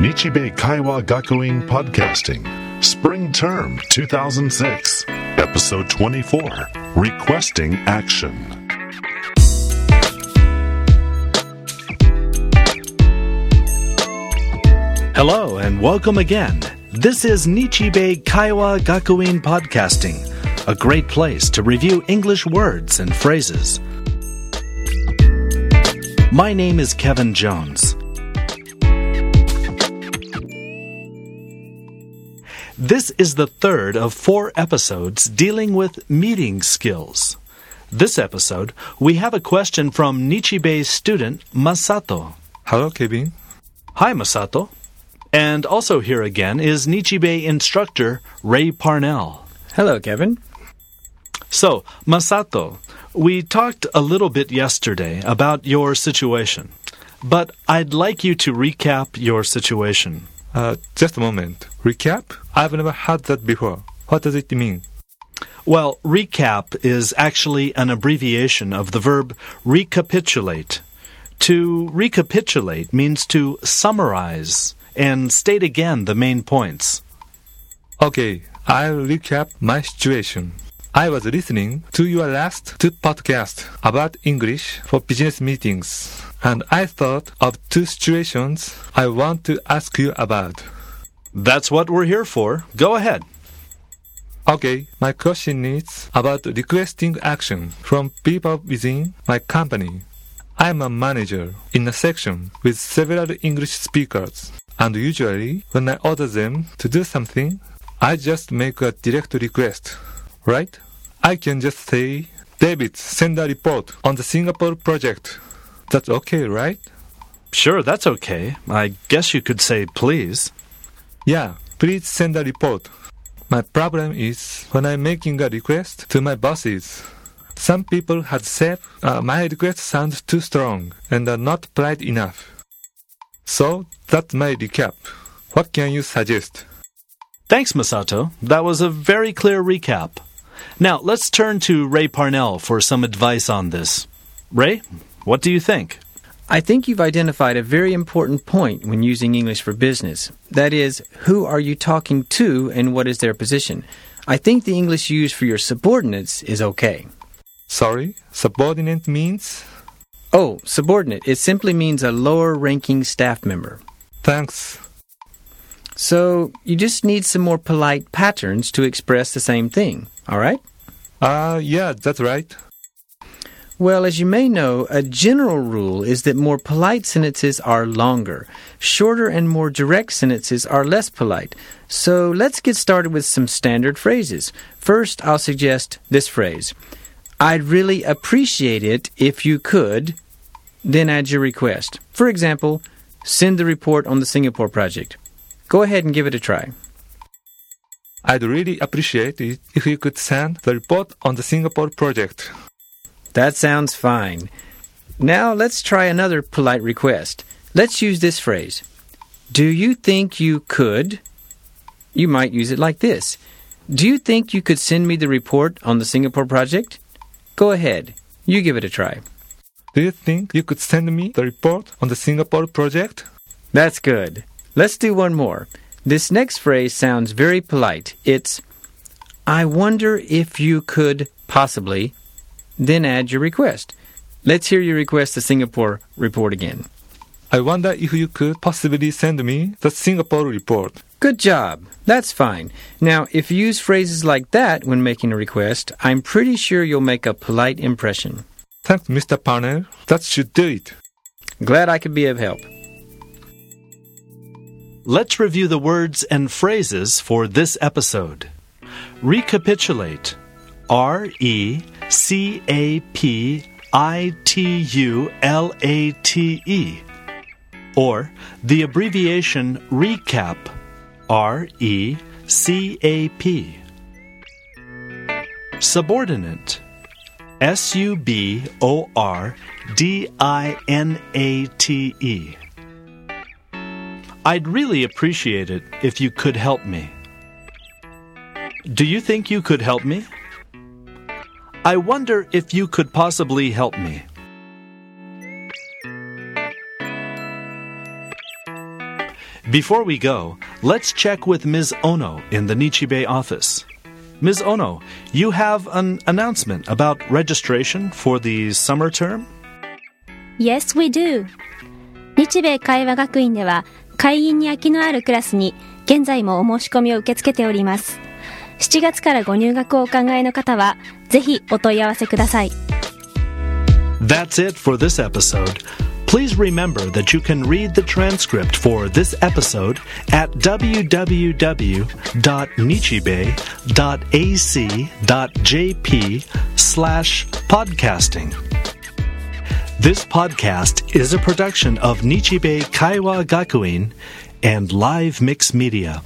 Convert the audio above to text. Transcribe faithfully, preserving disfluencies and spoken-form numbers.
Nichibei Kaiwa Gakuin Podcasting, Spring Term two thousand six, Episode twenty-four, Requesting Action. Hello and welcome again. This is Nichibei Kaiwa Gakuin Podcasting, a great place to review English words and phrases. My name is Kevin Jones. This is the third of four episodes dealing with meeting skills. This episode, we have a question from Nichibei's student, Masato. Hello, Kevin. Hi, Masato. And also here again is Nichibei instructor Ray Parnell. Hello, Kevin. So, Masato, we talked a little bit yesterday about your situation, but I'd like you to recap your situation. Uh, just a moment. Recap? I've never heard that before. What does it mean? Well, recap is actually an abbreviation of the verb recapitulate. To recapitulate means to summarize and state again the main points. Okay, I'll recap my situation. I was listening to your last two podcasts about English for business meetings, and I thought of two situations I want to ask you about. That's what we're here for. Go ahead. Okay, my question is about requesting action from people within my company. I'm a manager in a section with several English speakers, and usually when I order them to do something, I just make a direct request, right? I can just say, David, send a report on the Singapore project. That's okay, right? Sure, that's okay. I guess you could say please. Yeah, please send a report. My problem is when I'm making a request to my bosses. Some people had said uh, my request sounds too strong and are not polite enough. So that's my recap. What can you suggest? Thanks, Masato. That was a very clear recap. Now let's turn to Ray Parnell for some advice on this. Ray, what do you think? I think you've identified a very important point when using English for business. That is, who are you talking to and what is their position? I think the English used for your subordinates is okay. Sorry, subordinate means? Oh, subordinate. It simply means a lower-ranking staff member. Thanks. So, you just need some more polite patterns to express the same thing, all right? Uh, yeah, that's right. Well, as you may know, a general rule is that more polite sentences are longer. Shorter and more direct sentences are less polite. So, let's get started with some standard phrases. First, I'll suggest this phrase. I'd really appreciate it if you could, then add your request. For example, send the report on the Singapore project. Go ahead and give it a try. I'd really appreciate it if you could send the report on the Singapore project. That sounds fine. Now let's try another polite request. Let's use this phrase. Do you think you could? You might use it like this. Do you think you could send me the report on the Singapore project? Go ahead. You give it a try. Do you think you could send me the report on the Singapore project? That's good. Let's do one more. This next phrase sounds very polite. It's, I wonder if you could possibly, then add your request. Let's hear your request to Singapore report again. I wonder if you could possibly send me the Singapore report. Good job. That's fine. Now, if you use phrases like that when making a request, I'm pretty sure you'll make a polite impression. Thanks, Mister Parnell. That should do it. Glad I could be of help. Let's review the words and phrases for this episode. Recapitulate. R E C A P I T U L A T E. Or the abbreviation recap. R E C A P. Subordinate. S U B O R D I N A T E. I'd really appreciate it if you could help me. Do you think you could help me? I wonder if you could possibly help me. Before we go, let's check with Miz Ono in the Nichibei office. Miz Ono, you have an announcement about registration for the summer term? Yes, we do. 日米会話学院では会員に空きのあるクラスに現在もお申し込みを受け付けております。しちがつからご入学をお考えの方はぜひお問い合わせください。That's it for this episode. Please remember that you can read the transcript for this episode at w w w dot nichibei dot a c dot j p slash podcasting. This podcast is a production of Nichibei Kaiwa Gakuin and Live Mix Media.